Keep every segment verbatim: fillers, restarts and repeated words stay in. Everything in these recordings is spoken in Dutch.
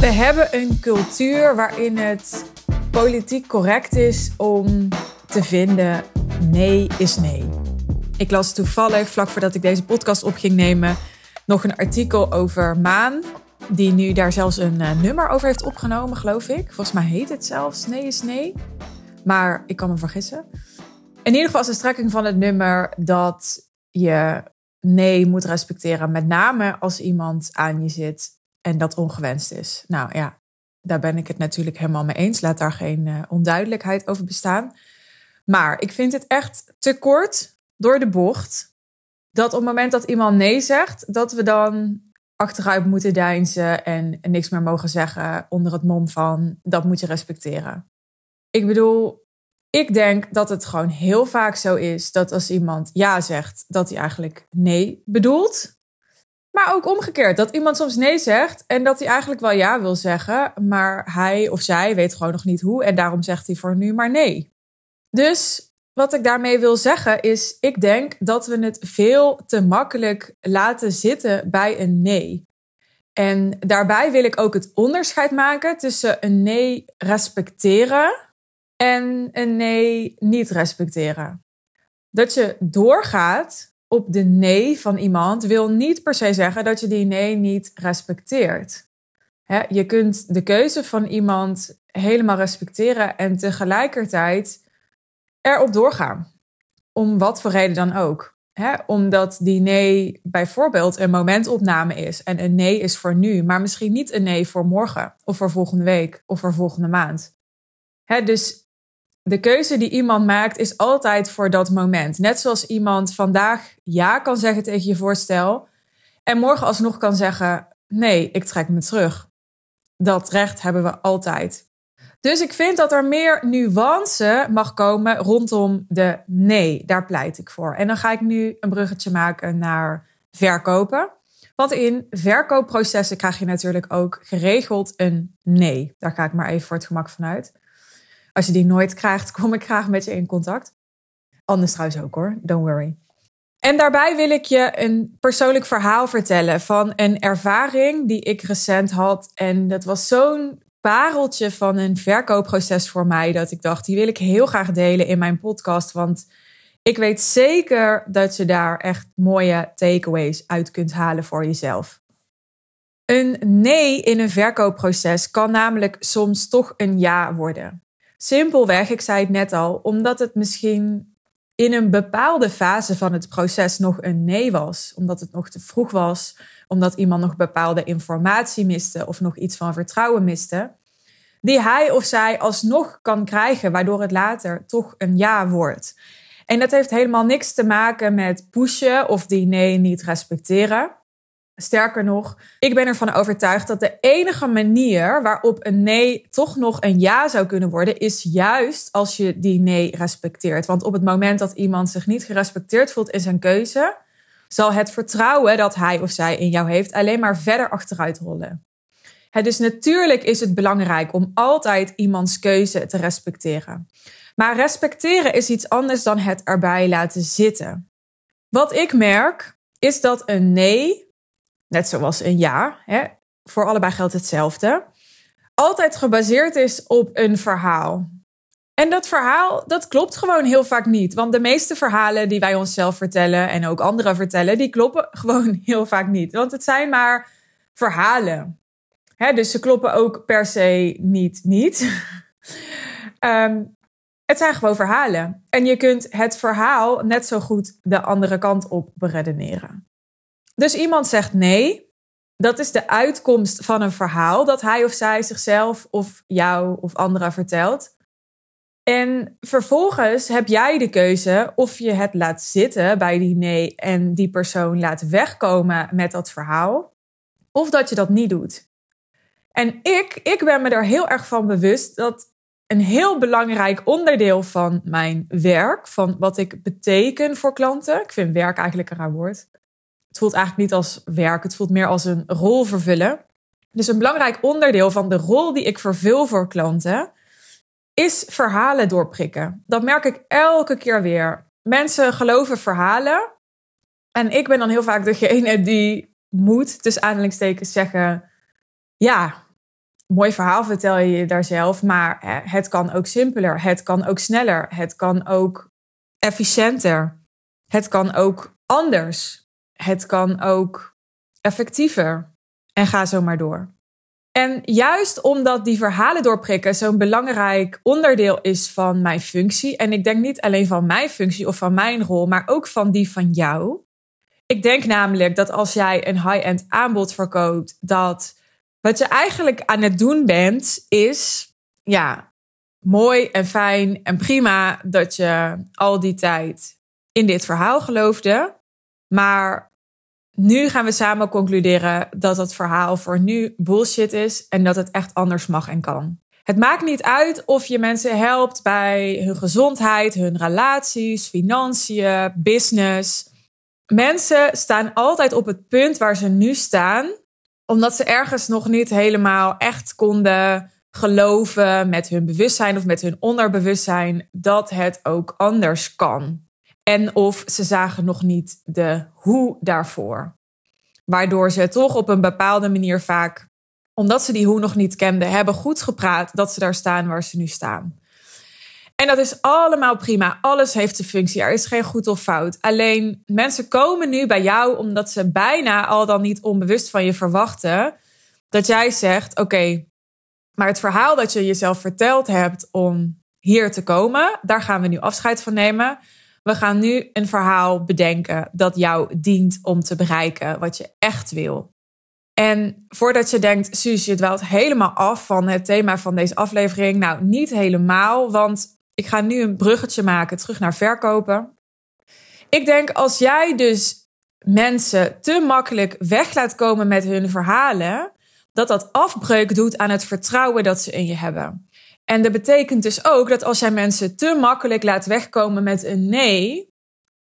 We hebben een cultuur waarin het politiek correct is om te vinden nee is nee. Ik las toevallig, vlak voordat ik deze podcast op ging nemen, nog een artikel over Maan, die nu daar zelfs een uh, nummer over heeft opgenomen, geloof ik. Volgens mij heet het zelfs nee is nee, maar ik kan me vergissen. In ieder geval is de strekking van het nummer dat je nee moet respecteren, met name als iemand aan je zit en dat ongewenst is. Nou ja, daar ben ik het natuurlijk helemaal mee eens. Laat daar geen uh, onduidelijkheid over bestaan. Maar ik vind het echt te kort door de bocht dat op het moment dat iemand nee zegt, dat we dan achteruit moeten deinzen en niks meer mogen zeggen onder het mom van dat moet je respecteren. Ik bedoel, ik denk dat het gewoon heel vaak zo is dat als iemand ja zegt, dat hij eigenlijk nee bedoelt. Maar ook omgekeerd, dat iemand soms nee zegt en dat hij eigenlijk wel ja wil zeggen, maar hij of zij weet gewoon nog niet hoe en daarom zegt hij voor nu maar nee. Dus wat ik daarmee wil zeggen is, ik denk dat we het veel te makkelijk laten zitten bij een nee. En daarbij wil ik ook het onderscheid maken tussen een nee respecteren en een nee niet respecteren. Dat je doorgaat op de nee van iemand wil niet per se zeggen dat je die nee niet respecteert. He, je kunt de keuze van iemand helemaal respecteren en tegelijkertijd erop doorgaan. Om wat voor reden dan ook. He, omdat die nee bijvoorbeeld een momentopname is. En een nee is voor nu, maar misschien niet een nee voor morgen. Of voor volgende week, of voor volgende maand. He, dus de keuze die iemand maakt is altijd voor dat moment. Net zoals iemand vandaag ja kan zeggen tegen je voorstel. En morgen alsnog kan zeggen, nee, ik trek me terug. Dat recht hebben we altijd. Dus ik vind dat er meer nuance mag komen rondom de nee. Daar pleit ik voor. En dan ga ik nu een bruggetje maken naar verkopen. Want in verkoopprocessen krijg je natuurlijk ook geregeld een nee. Daar ga ik maar even voor het gemak van uit. Als je die nooit krijgt, kom ik graag met je in contact. Anders trouwens ook hoor, don't worry. En daarbij wil ik je een persoonlijk verhaal vertellen van een ervaring die ik recent had. En dat was zo'n pareltje van een verkoopproces voor mij, dat ik dacht, die wil ik heel graag delen in mijn podcast. Want ik weet zeker dat je daar echt mooie takeaways uit kunt halen voor jezelf. Een nee in een verkoopproces kan namelijk soms toch een ja worden. Simpelweg, ik zei het net al, omdat het misschien in een bepaalde fase van het proces nog een nee was. Omdat het nog te vroeg was, omdat iemand nog bepaalde informatie miste of nog iets van vertrouwen miste. Die hij of zij alsnog kan krijgen, waardoor het later toch een ja wordt. En dat heeft helemaal niks te maken met pushen of die nee niet respecteren. Sterker nog, ik ben ervan overtuigd dat de enige manier waarop een nee toch nog een ja zou kunnen worden, is juist als je die nee respecteert. Want op het moment dat iemand zich niet gerespecteerd voelt in zijn keuze, zal het vertrouwen dat hij of zij in jou heeft alleen maar verder achteruit rollen. He, dus natuurlijk is het belangrijk om altijd iemands keuze te respecteren. Maar respecteren is iets anders dan het erbij laten zitten. Wat ik merk, is dat een nee, net zoals een ja, hè, voor allebei geldt hetzelfde, altijd gebaseerd is op een verhaal. En dat verhaal, dat klopt gewoon heel vaak niet. Want de meeste verhalen die wij onszelf vertellen en ook anderen vertellen, die kloppen gewoon heel vaak niet. Want het zijn maar verhalen. Hè, dus ze kloppen ook per se niet niet. um, het zijn gewoon verhalen. En je kunt het verhaal net zo goed de andere kant op beredeneren. Dus iemand zegt nee, dat is de uitkomst van een verhaal dat hij of zij zichzelf of jou of anderen vertelt. En vervolgens heb jij de keuze of je het laat zitten bij die nee en die persoon laat wegkomen met dat verhaal, of dat je dat niet doet. En ik, ik ben me er heel erg van bewust dat een heel belangrijk onderdeel van mijn werk, van wat ik beteken voor klanten, ik vind werk eigenlijk een raar woord, het voelt eigenlijk niet als werk, het voelt meer als een rol vervullen. Dus een belangrijk onderdeel van de rol die ik vervul voor klanten is verhalen doorprikken. Dat merk ik elke keer weer. Mensen geloven verhalen en ik ben dan heel vaak degene die moet tussen aanhalingstekens zeggen, ja, mooi verhaal vertel je je daar zelf, maar het kan ook simpeler, het kan ook sneller, het kan ook efficiënter, het kan ook anders, het kan ook effectiever en ga zo maar door. En juist omdat die verhalen doorprikken zo'n belangrijk onderdeel is van mijn functie, en ik denk niet alleen van mijn functie of van mijn rol, maar ook van die van jou. Ik denk namelijk dat als jij een high-end aanbod verkoopt, dat wat je eigenlijk aan het doen bent is, ja, mooi en fijn en prima dat je al die tijd in dit verhaal geloofde. Maar nu gaan we samen concluderen dat het verhaal voor nu bullshit is en dat het echt anders mag en kan. Het maakt niet uit of je mensen helpt bij hun gezondheid, hun relaties, financiën, business. Mensen staan altijd op het punt waar ze nu staan, omdat ze ergens nog niet helemaal echt konden geloven met hun bewustzijn of met hun onderbewustzijn dat het ook anders kan. En of ze zagen nog niet de hoe daarvoor. Waardoor ze toch op een bepaalde manier vaak, omdat ze die hoe nog niet kenden, hebben goed gepraat dat ze daar staan waar ze nu staan. En dat is allemaal prima. Alles heeft een functie. Er is geen goed of fout. Alleen mensen komen nu bij jou omdat ze bijna al dan niet onbewust van je verwachten dat jij zegt, oké, okay, maar het verhaal dat je jezelf verteld hebt om hier te komen, daar gaan we nu afscheid van nemen. We gaan nu een verhaal bedenken dat jou dient om te bereiken wat je echt wil. En voordat je denkt, Suus, je dwaalt helemaal af van het thema van deze aflevering. Nou, niet helemaal, want ik ga nu een bruggetje maken terug naar verkopen. Ik denk als jij dus mensen te makkelijk weg laat komen met hun verhalen, dat dat afbreuk doet aan het vertrouwen dat ze in je hebben. En dat betekent dus ook dat als jij mensen te makkelijk laat wegkomen met een nee,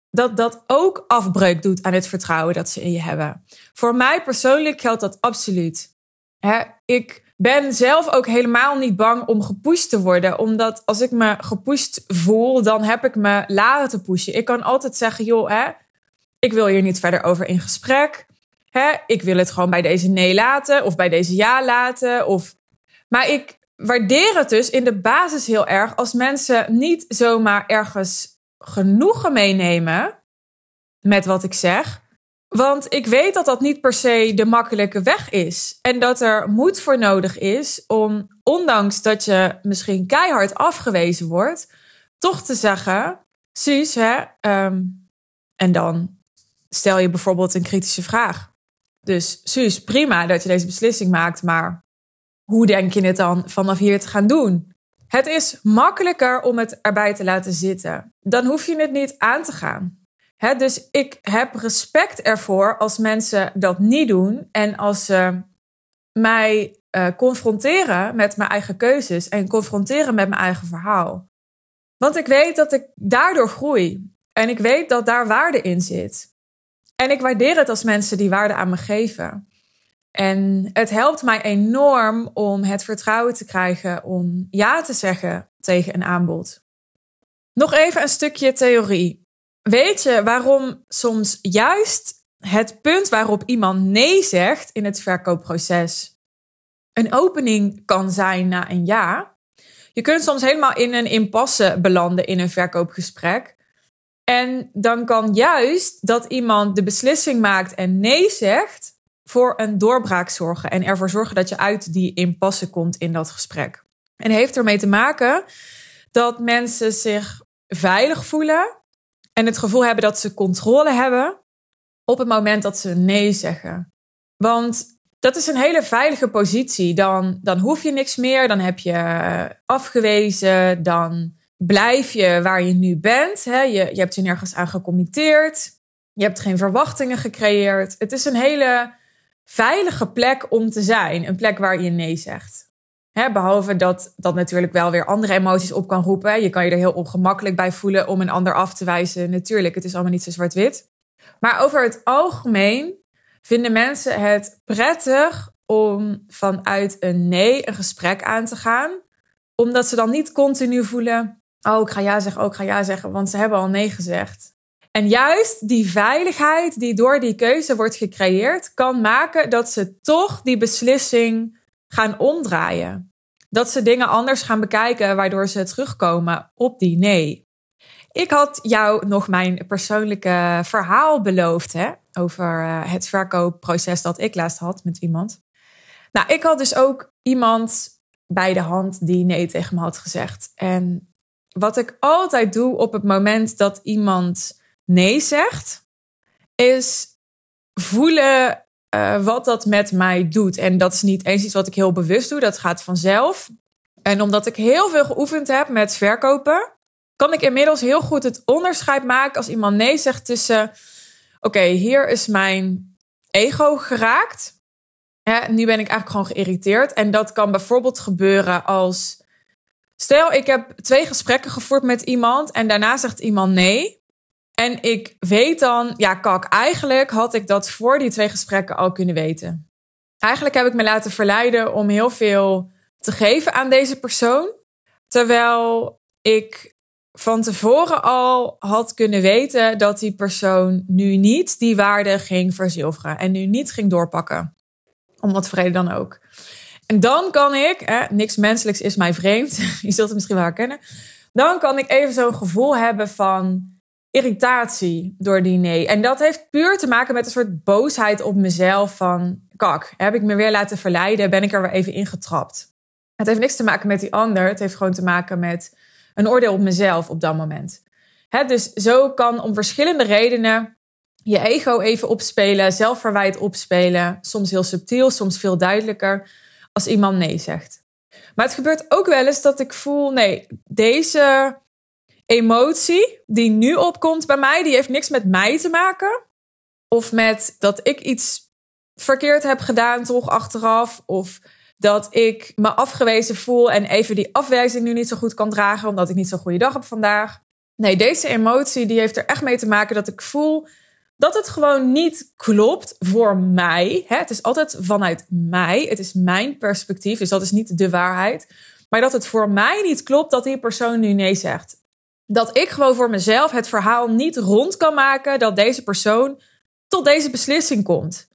dat dat ook afbreuk doet aan het vertrouwen dat ze in je hebben. Voor mij persoonlijk geldt dat absoluut. Hè, ik ben zelf ook helemaal niet bang om gepusht te worden. Omdat als ik me gepusht voel, dan heb ik me laten pushen. Ik kan altijd zeggen, joh, hè, ik wil hier niet verder over in gesprek. Hè, ik wil het gewoon bij deze nee laten of bij deze ja laten. Of... Maar ik waardeer het dus in de basis heel erg als mensen niet zomaar ergens genoegen meenemen met wat ik zeg. Want ik weet dat dat niet per se de makkelijke weg is. En dat er moed voor nodig is om, ondanks dat je misschien keihard afgewezen wordt, toch te zeggen, Suus, hè, um, en dan stel je bijvoorbeeld een kritische vraag. Dus Suus, prima dat je deze beslissing maakt, maar hoe denk je het dan vanaf hier te gaan doen? Het is makkelijker om het erbij te laten zitten. Dan hoef je het niet aan te gaan. He, dus ik heb respect ervoor als mensen dat niet doen. En als ze mij uh, confronteren met mijn eigen keuzes. En confronteren met mijn eigen verhaal. Want ik weet dat ik daardoor groei. En ik weet dat daar waarde in zit. En ik waardeer het als mensen die waarde aan me geven. En het helpt mij enorm om het vertrouwen te krijgen om ja te zeggen tegen een aanbod. Nog even een stukje theorie. Weet je waarom soms juist het punt waarop iemand nee zegt in het verkoopproces een opening kan zijn na een ja? Je kunt soms helemaal in een impasse belanden in een verkoopgesprek. En dan kan juist dat iemand de beslissing maakt en nee zegt voor een doorbraak zorgen en ervoor zorgen dat je uit die impasse komt in dat gesprek. En heeft ermee te maken dat mensen zich veilig voelen en het gevoel hebben dat ze controle hebben op het moment dat ze nee zeggen. Want dat is een hele veilige positie. Dan, dan hoef je niks meer, dan heb je afgewezen, dan blijf je waar je nu bent. Hè? Je, je hebt je nergens aan gecommitteerd, je hebt geen verwachtingen gecreëerd. Het is een hele veilige plek om te zijn. Een plek waar je nee zegt. He, behalve dat dat natuurlijk wel weer andere emoties op kan roepen. Je kan je er heel ongemakkelijk bij voelen om een ander af te wijzen. Natuurlijk, het is allemaal niet zo zwart-wit. Maar over het algemeen vinden mensen het prettig om vanuit een nee een gesprek aan te gaan. Omdat ze dan niet continu voelen, oh, ik ga ja zeggen, oh, ik ga ja zeggen. Want ze hebben al nee gezegd. En juist die veiligheid die door die keuze wordt gecreëerd kan maken dat ze toch die beslissing gaan omdraaien. Dat ze dingen anders gaan bekijken, waardoor ze terugkomen op die nee. Ik had jou nog mijn persoonlijke verhaal beloofd, hè, over het verkoopproces dat ik laatst had met iemand. Nou, ik had dus ook iemand bij de hand die nee tegen me had gezegd. En wat ik altijd doe op het moment dat iemand nee zegt, is voelen uh, wat dat met mij doet. En dat is niet eens iets wat ik heel bewust doe, dat gaat vanzelf. En omdat ik heel veel geoefend heb met verkopen, kan ik inmiddels heel goed het onderscheid maken als iemand nee zegt tussen, oké, okay, hier is mijn ego geraakt. Hè, nu ben ik eigenlijk gewoon geïrriteerd. En dat kan bijvoorbeeld gebeuren als, stel ik heb twee gesprekken gevoerd met iemand en daarna zegt iemand nee. En ik weet dan, ja kak, eigenlijk had ik dat voor die twee gesprekken al kunnen weten. Eigenlijk heb ik me laten verleiden om heel veel te geven aan deze persoon. Terwijl ik van tevoren al had kunnen weten dat die persoon nu niet die waarde ging verzilveren. En nu niet ging doorpakken. Om wat voor reden dan ook. En dan kan ik, hè, niks menselijks is mij vreemd. Je zult het misschien wel herkennen. Dan kan ik even zo'n gevoel hebben van irritatie door die nee. En dat heeft puur te maken met een soort boosheid op mezelf. Van kak, heb ik me weer laten verleiden? Ben ik er weer even ingetrapt? Het heeft niks te maken met die ander. Het heeft gewoon te maken met een oordeel op mezelf op dat moment. He, dus zo kan om verschillende redenen je ego even opspelen, zelfverwijt opspelen. Soms heel subtiel, soms veel duidelijker als iemand nee zegt. Maar het gebeurt ook wel eens dat ik voel, nee, deze emotie die nu opkomt bij mij, die heeft niks met mij te maken. Of met dat ik iets verkeerd heb gedaan toch achteraf. Of dat ik me afgewezen voel en even die afwijzing nu niet zo goed kan dragen, omdat ik niet zo'n goede dag heb vandaag. Nee, deze emotie die heeft er echt mee te maken dat ik voel dat het gewoon niet klopt voor mij. Het is altijd vanuit mij. Het is mijn perspectief, dus dat is niet de waarheid. Maar dat het voor mij niet klopt dat die persoon nu nee zegt. Dat ik gewoon voor mezelf het verhaal niet rond kan maken dat deze persoon tot deze beslissing komt.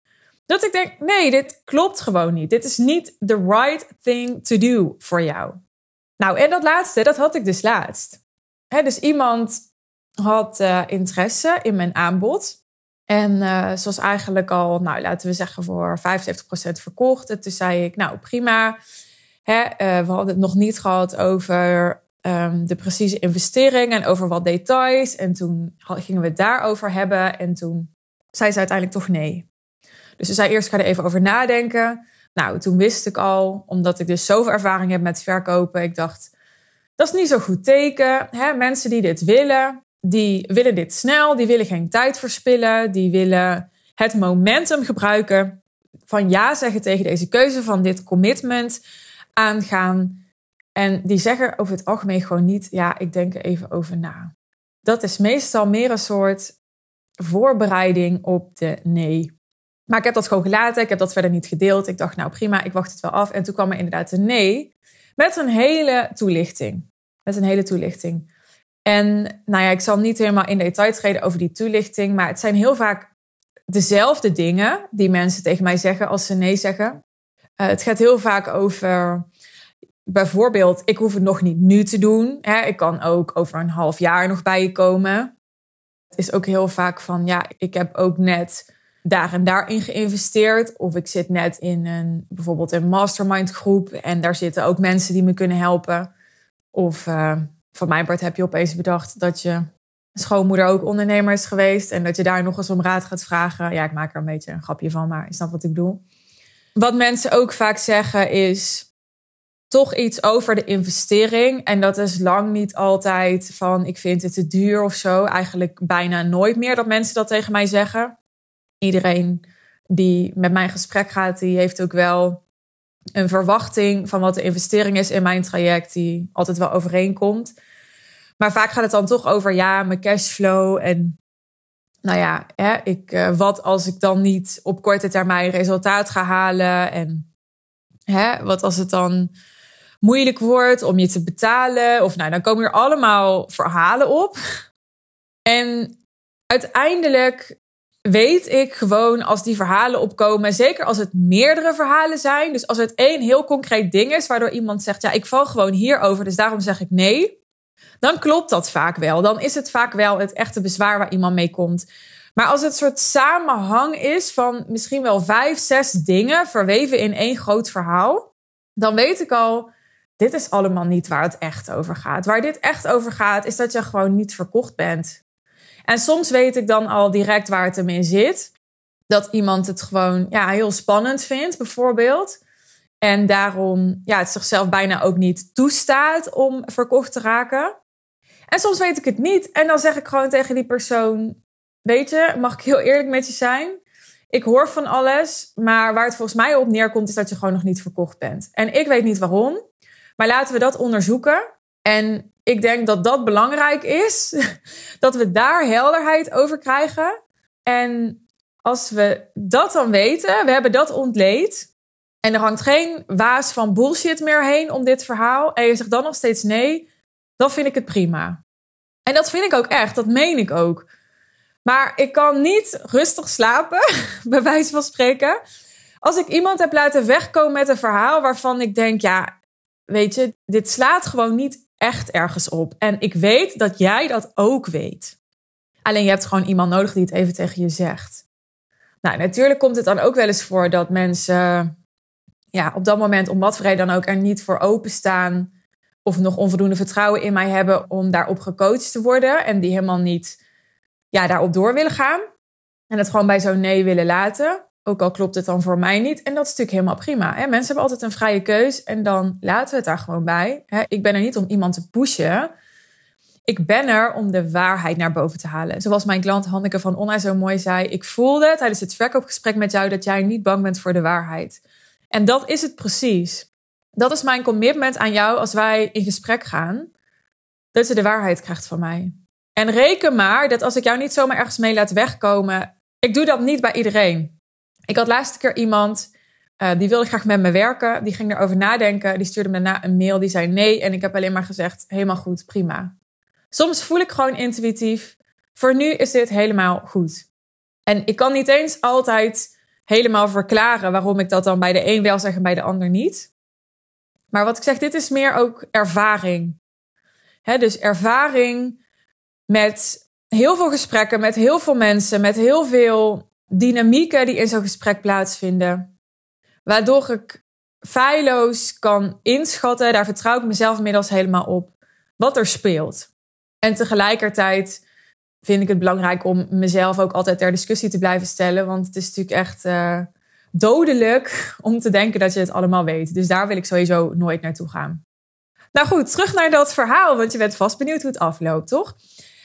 Dat ik denk, nee, dit klopt gewoon niet. Dit is niet the right thing to do voor jou. Nou, en dat laatste, dat had ik dus laatst. He, dus iemand had uh, interesse in mijn aanbod. En uh, ze was eigenlijk al, nou, laten we zeggen, voor vijfenzeventig procent verkocht. En toen zei ik, nou, prima. He, uh, we hadden het nog niet gehad over um, de precieze investering en over wat details. En toen gingen we het daarover hebben. En toen zei ze uiteindelijk toch nee. Dus ze zei eerst, ga er even over nadenken. Nou, toen wist ik al, omdat ik dus zoveel ervaring heb met verkopen. Ik dacht, dat is niet zo'n goed teken. Hè? Mensen die dit willen, die willen dit snel. Die willen geen tijd verspillen. Die willen het momentum gebruiken. Van ja zeggen tegen deze keuze, van dit commitment aangaan. En die zeggen over het algemeen gewoon niet, ja, ik denk er even over na. Dat is meestal meer een soort voorbereiding op de nee. Maar ik heb dat gewoon gelaten, ik heb dat verder niet gedeeld. Ik dacht, nou prima, ik wacht het wel af. En toen kwam er inderdaad een nee met een hele toelichting. Met een hele toelichting. En nou ja, ik zal niet helemaal in detail treden over die toelichting. Maar het zijn heel vaak dezelfde dingen die mensen tegen mij zeggen als ze nee zeggen. Uh, het gaat heel vaak over, bijvoorbeeld, ik hoef het nog niet nu te doen. Hè? Ik kan ook over een half jaar nog bij je komen. Het is ook heel vaak van, ja, ik heb ook net daar en daarin geïnvesteerd. Of ik zit net in een, bijvoorbeeld een mastermind groep. En daar zitten ook mensen die me kunnen helpen. Of uh, van mijn part heb je opeens bedacht dat je schoonmoeder ook ondernemer is geweest. En dat je daar nog eens om raad gaat vragen. Ja, ik maak er een beetje een grapje van, maar je snapt wat ik bedoel. Wat mensen ook vaak zeggen is toch iets over de investering. En dat is lang niet altijd van ik vind het te duur of zo. Eigenlijk bijna nooit meer dat mensen dat tegen mij zeggen. Iedereen die met mij in gesprek gaat, die heeft ook wel een verwachting van wat de investering is in mijn traject, die altijd wel overeenkomt. Maar vaak gaat het dan toch over, ja, mijn cashflow en nou ja, hè, ik, wat als ik dan niet op korte termijn resultaat ga halen en hè, wat als het dan moeilijk wordt om je te betalen. Of nou, dan komen er allemaal verhalen op. En uiteindelijk weet ik gewoon als die verhalen opkomen, zeker als het meerdere verhalen zijn, dus als het één heel concreet ding is waardoor iemand zegt, ja, ik val gewoon hierover, dus daarom zeg ik nee, dan klopt dat vaak wel. Dan is het vaak wel het echte bezwaar waar iemand mee komt. Maar als het soort samenhang is van misschien wel vijf, zes dingen verweven in één groot verhaal, dan weet ik al, dit is allemaal niet waar het echt over gaat. Waar dit echt over gaat, is dat je gewoon niet verkocht bent. En soms weet ik dan al direct waar het hem in zit. Dat iemand het gewoon ja, heel spannend vindt, bijvoorbeeld. En daarom ja, het zichzelf bijna ook niet toestaat om verkocht te raken. En soms weet ik het niet. En dan zeg ik gewoon tegen die persoon, weet je, mag ik heel eerlijk met je zijn? Ik hoor van alles, maar waar het volgens mij op neerkomt, is dat je gewoon nog niet verkocht bent. En ik weet niet waarom, maar laten we dat onderzoeken. En ik denk dat dat belangrijk is, dat we daar helderheid over krijgen. En als we dat dan weten, we hebben dat ontleed, en er hangt geen waas van bullshit meer heen om dit verhaal, en je zegt dan nog steeds nee, dan vind ik het prima. En dat vind ik ook echt, dat meen ik ook. Maar ik kan niet rustig slapen, bij wijze van spreken, als ik iemand heb laten wegkomen met een verhaal waarvan ik denk, ja, weet je, dit slaat gewoon niet echt ergens op. En ik weet dat jij dat ook weet. Alleen je hebt gewoon iemand nodig die het even tegen je zegt. Nou, natuurlijk komt het dan ook wel eens voor dat mensen ja, op dat moment, om wat voor reden dan ook, er niet voor openstaan of nog onvoldoende vertrouwen in mij hebben om daarop gecoacht te worden en die helemaal niet ja, daarop door willen gaan. En het gewoon bij zo'n nee willen laten. Ook al klopt het dan voor mij niet. En dat is natuurlijk helemaal prima. Hè? Mensen hebben altijd een vrije keus. En dan laten we het daar gewoon bij. Hè? Ik ben er niet om iemand te pushen. Ik ben er om de waarheid naar boven te halen. Zoals mijn klant Hanneke van Onna zo mooi zei. Ik voelde tijdens het verkoopgesprek met jou dat jij niet bang bent voor de waarheid. En dat is het precies. Dat is mijn commitment aan jou als wij in gesprek gaan. Dat je de waarheid krijgt van mij. En reken maar dat als ik jou niet zomaar ergens mee laat wegkomen. Ik doe dat niet bij iedereen. Ik had laatste keer iemand, uh, die wilde graag met me werken. Die ging erover nadenken. Die stuurde me daarna een mail. Die zei nee. En ik heb alleen maar gezegd, helemaal goed, prima. Soms voel ik gewoon intuïtief, voor nu is dit helemaal goed. En ik kan niet eens altijd helemaal verklaren waarom ik dat dan bij de een wel zeg en bij de ander niet. Maar wat ik zeg, dit is meer ook ervaring. Hè, dus ervaring met heel veel gesprekken, met heel veel mensen, met heel veel dynamieken die in zo'n gesprek plaatsvinden. Waardoor ik feilloos kan inschatten, daar vertrouw ik mezelf inmiddels helemaal op, wat er speelt. En tegelijkertijd vind ik het belangrijk om mezelf ook altijd ter discussie te blijven stellen. Want het is natuurlijk echt uh, dodelijk om te denken dat je het allemaal weet. Dus daar wil ik sowieso nooit naartoe gaan. Nou goed, terug naar dat verhaal, want je bent vast benieuwd hoe het afloopt, toch?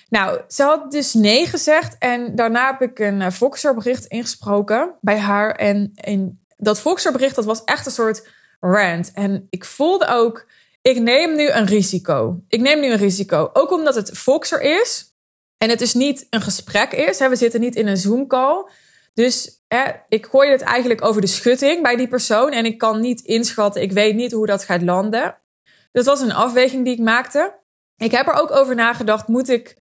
Nou, ze had dus nee gezegd en daarna heb ik een Voxer-bericht ingesproken bij haar. En, en dat Voxer-bericht, dat was echt een soort rant. En ik voelde ook, ik neem nu een risico. Ik neem nu een risico, ook omdat het Voxer is en het dus niet een gesprek is. Hè? We zitten niet in een Zoom-call. Dus hè, ik gooi het eigenlijk over de schutting bij die persoon en ik kan niet inschatten, ik weet niet hoe dat gaat landen. Dat was een afweging die ik maakte. Ik heb er ook over nagedacht, moet ik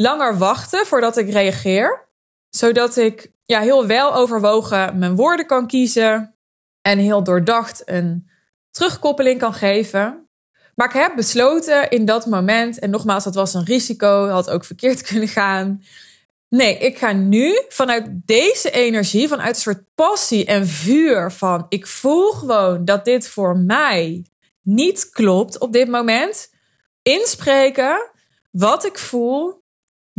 langer wachten voordat ik reageer. Zodat ik ja, heel wel overwogen mijn woorden kan kiezen. En heel doordacht een terugkoppeling kan geven. Maar ik heb besloten in dat moment. En nogmaals, dat was een risico. Had ook verkeerd kunnen gaan. Nee, ik ga nu vanuit deze energie. Vanuit een soort passie en vuur. Van ik voel gewoon dat dit voor mij niet klopt op dit moment. Inspreken wat ik voel.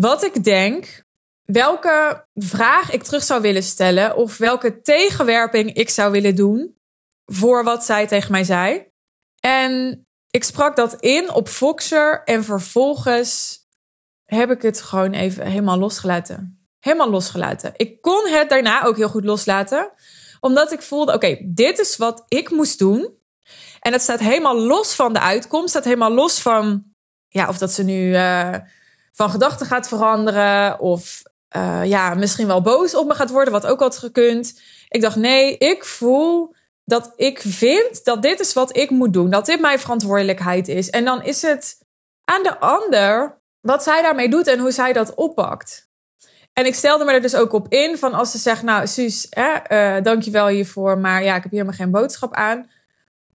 Wat ik denk, welke vraag ik terug zou willen stellen of welke tegenwerping ik zou willen doen voor wat zij tegen mij zei. En ik sprak dat in op Voxer en vervolgens heb ik het gewoon even helemaal losgelaten. Helemaal losgelaten. Ik kon het daarna ook heel goed loslaten, omdat ik voelde, oké, okay, dit is wat ik moest doen. En dat staat helemaal los van de uitkomst, staat helemaal los van, ja, of dat ze nu Uh, van gedachten gaat veranderen of uh, ja, misschien wel boos op me gaat worden, wat ook had gekund. Ik dacht, nee, ik voel dat ik vind dat dit is wat ik moet doen. Dat dit mijn verantwoordelijkheid is. En dan is het aan de ander wat zij daarmee doet en hoe zij dat oppakt. En ik stelde me er dus ook op in van als ze zegt, nou Suus, hè, uh, dankjewel hiervoor, maar ja, ik heb hier helemaal geen boodschap aan.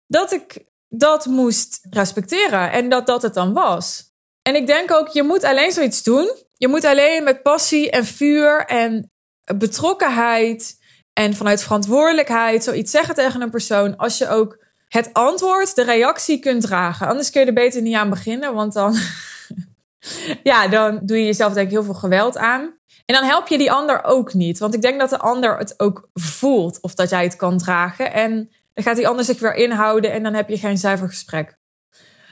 Dat ik dat moest respecteren en dat dat het dan was. En ik denk ook, je moet alleen zoiets doen. Je moet alleen met passie en vuur en betrokkenheid en vanuit verantwoordelijkheid zoiets zeggen tegen een persoon als je ook het antwoord, de reactie kunt dragen. Anders kun je er beter niet aan beginnen, want dan, ja, dan doe je jezelf denk ik heel veel geweld aan. En dan help je die ander ook niet. Want ik denk dat de ander het ook voelt of dat jij het kan dragen. En dan gaat die ander zich weer inhouden en dan heb je geen zuiver gesprek.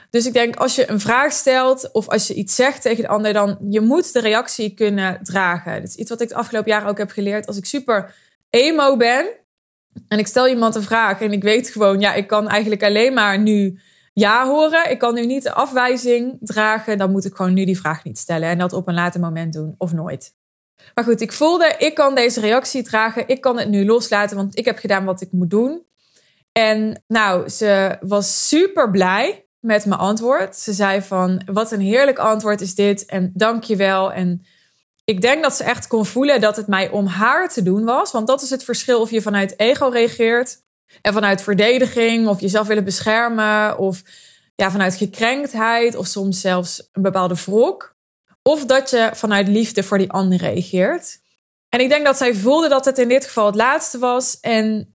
Dus ik denk, als je een vraag stelt of als je iets zegt tegen de ander, dan je moet de reactie kunnen dragen. Dat is iets wat ik het afgelopen jaar ook heb geleerd. Als ik super emo ben en ik stel iemand een vraag en ik weet gewoon, ja, ik kan eigenlijk alleen maar nu ja horen. Ik kan nu niet de afwijzing dragen. Dan moet ik gewoon nu die vraag niet stellen en dat op een later moment doen of nooit. Maar goed, ik voelde, ik kan deze reactie dragen. Ik kan het nu loslaten, want ik heb gedaan wat ik moet doen. En nou, ze was super blij met mijn antwoord. Ze zei van, wat een heerlijk antwoord is dit. En dank je wel. En ik denk dat ze echt kon voelen dat het mij om haar te doen was. Want dat is het verschil of je vanuit ego reageert. En vanuit verdediging of jezelf willen beschermen. Of ja, vanuit gekrenktheid of soms zelfs een bepaalde wrok. Of dat je vanuit liefde voor die ander reageert. En ik denk dat zij voelde dat het in dit geval het laatste was. En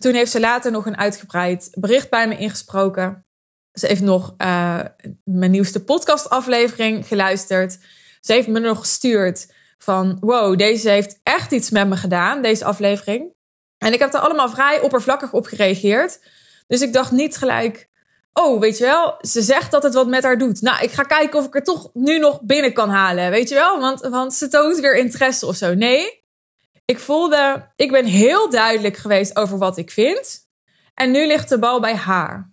toen heeft ze later nog een uitgebreid bericht bij me ingesproken. Ze heeft nog uh, mijn nieuwste podcastaflevering geluisterd. Ze heeft me nog gestuurd van, wow, deze heeft echt iets met me gedaan, deze aflevering. En ik heb er allemaal vrij oppervlakkig op gereageerd. Dus ik dacht niet gelijk, oh, weet je wel, ze zegt dat het wat met haar doet. Nou, ik ga kijken of ik er toch nu nog binnen kan halen, weet je wel. Want, want ze toont weer interesse of zo. Nee, ik voelde, ik ben heel duidelijk geweest over wat ik vind. En nu ligt de bal bij haar.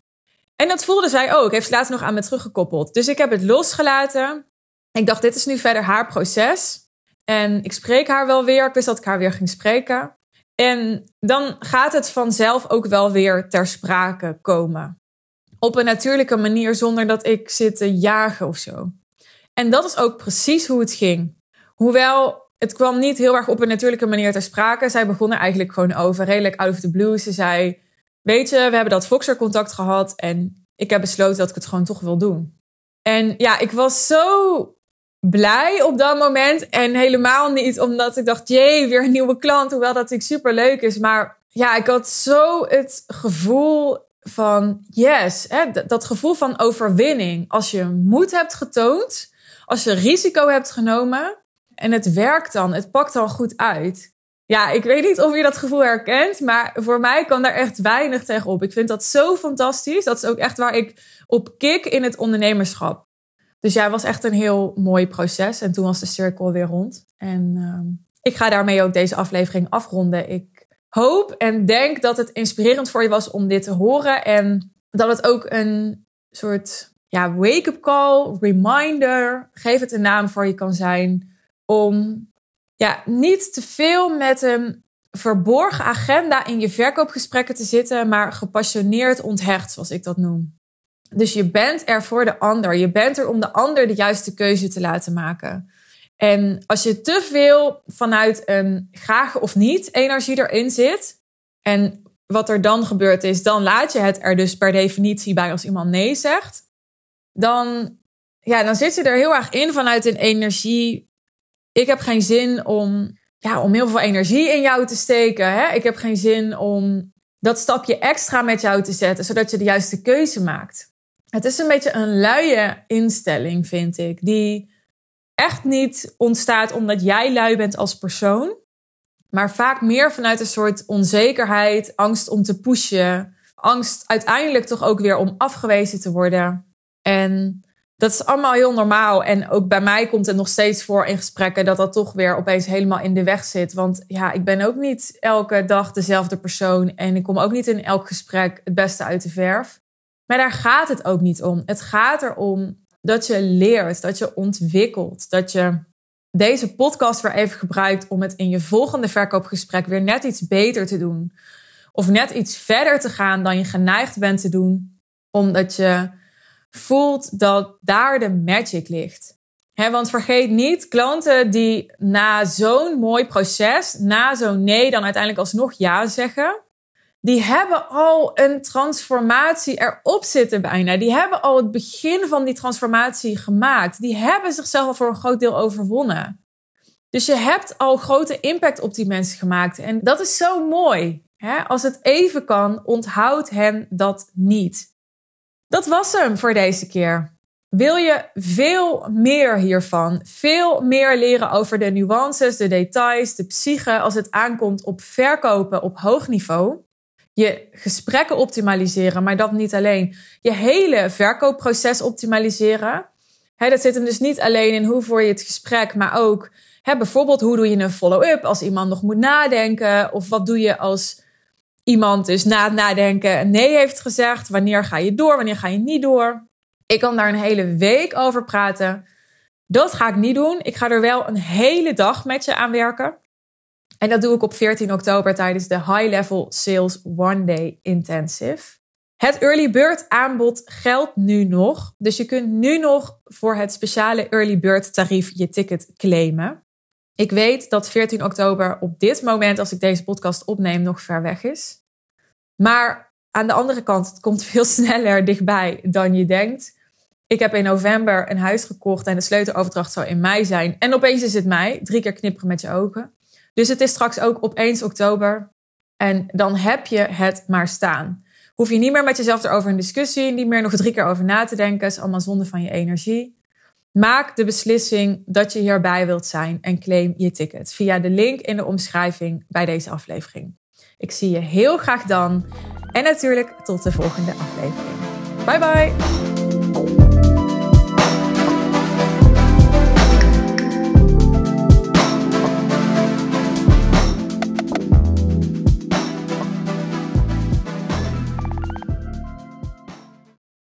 En dat voelde zij ook. Heeft ze laatst nog aan me teruggekoppeld. Dus ik heb het losgelaten. Ik dacht, dit is nu verder haar proces. En ik spreek haar wel weer. Ik wist dat ik haar weer ging spreken. En dan gaat het vanzelf ook wel weer ter sprake komen. Op een natuurlijke manier, zonder dat ik zit te jagen of zo. En dat is ook precies hoe het ging. Hoewel, het kwam niet heel erg op een natuurlijke manier ter sprake. Zij begon er eigenlijk gewoon over. Redelijk out of the blue. Ze zei, weet je, we hebben dat Voxer-contact gehad en ik heb besloten dat ik het gewoon toch wil doen. En ja, ik was zo blij op dat moment en helemaal niet omdat ik dacht, jee, weer een nieuwe klant, hoewel dat natuurlijk superleuk is. Maar ja, ik had zo het gevoel van yes, hè, d- dat gevoel van overwinning. Als je moed hebt getoond, als je risico hebt genomen en het werkt dan, het pakt dan goed uit. Ja, ik weet niet of je dat gevoel herkent, maar voor mij kan daar echt weinig tegen op. Ik vind dat zo fantastisch. Dat is ook echt waar ik op kik in het ondernemerschap. Dus ja, het was echt een heel mooi proces. En toen was de cirkel weer rond. En um, ik ga daarmee ook deze aflevering afronden. Ik hoop en denk dat het inspirerend voor je was om dit te horen. En dat het ook een soort ja, wake-up call, reminder, geef het een naam voor je kan zijn, om ja, niet te veel met een verborgen agenda in je verkoopgesprekken te zitten, maar gepassioneerd onthecht, zoals ik dat noem. Dus je bent er voor de ander. Je bent er om de ander de juiste keuze te laten maken. En als je te veel vanuit een graag of niet energie erin zit, en wat er dan gebeurt is, dan laat je het er dus per definitie bij als iemand nee zegt. Dan, ja, dan zit je er heel erg in vanuit een energie. Ik heb geen zin om, ja, om heel veel energie in jou te steken. Hè? Ik heb geen zin om dat stapje extra met jou te zetten, zodat je de juiste keuze maakt. Het is een beetje een luie instelling, vind ik. Die echt niet ontstaat omdat jij lui bent als persoon. Maar vaak meer vanuit een soort onzekerheid, angst om te pushen. Angst uiteindelijk toch ook weer om afgewezen te worden. En dat is allemaal heel normaal. En ook bij mij komt het nog steeds voor in gesprekken dat dat toch weer opeens helemaal in de weg zit. Want ja, ik ben ook niet elke dag dezelfde persoon. En ik kom ook niet in elk gesprek het beste uit de verf. Maar daar gaat het ook niet om. Het gaat erom dat je leert, dat je ontwikkelt. Dat je deze podcast weer even gebruikt om het in je volgende verkoopgesprek weer net iets beter te doen. Of net iets verder te gaan dan je geneigd bent te doen. Omdat je voelt dat daar de magic ligt. He, want vergeet niet, klanten die na zo'n mooi proces, na zo'n nee, dan uiteindelijk alsnog ja zeggen, die hebben al een transformatie erop zitten bijna. Die hebben al het begin van die transformatie gemaakt. Die hebben zichzelf al voor een groot deel overwonnen. Dus je hebt al grote impact op die mensen gemaakt. En dat is zo mooi. He, als het even kan, onthoud hen dat niet. Dat was hem voor deze keer. Wil je veel meer hiervan? Veel meer leren over de nuances, de details, de psyche als het aankomt op verkopen op hoog niveau? Je gesprekken optimaliseren, maar dat niet alleen. Je hele verkoopproces optimaliseren. He, dat zit hem dus niet alleen in hoe voer je het gesprek, maar ook he, bijvoorbeeld hoe doe je een follow-up als iemand nog moet nadenken? Of wat doe je als iemand dus na het nadenken nee heeft gezegd? Wanneer ga je door, wanneer ga je niet door? Ik kan daar een hele week over praten. Dat ga ik niet doen. Ik ga er wel een hele dag met je aan werken. En dat doe ik op veertien oktober tijdens de High Level Sales One Day Intensive. Het Early Bird aanbod geldt nu nog. Dus je kunt nu nog voor het speciale Early Bird tarief je ticket claimen. Ik weet dat veertien oktober op dit moment, als ik deze podcast opneem, nog ver weg is. Maar aan de andere kant, het komt veel sneller dichtbij dan je denkt. Ik heb in november een huis gekocht en de sleuteloverdracht zou in mei zijn. En opeens is het mei. Drie keer knipperen met je ogen. Dus het is straks ook opeens oktober. En dan heb je het maar staan. Hoef je niet meer met jezelf erover in discussie. Niet meer nog drie keer over na te denken. Is allemaal zonde van je energie. Maak de beslissing dat je hierbij wilt zijn. En claim je ticket via de link in de omschrijving bij deze aflevering. Ik zie je heel graag dan. En natuurlijk tot de volgende aflevering. Bye bye!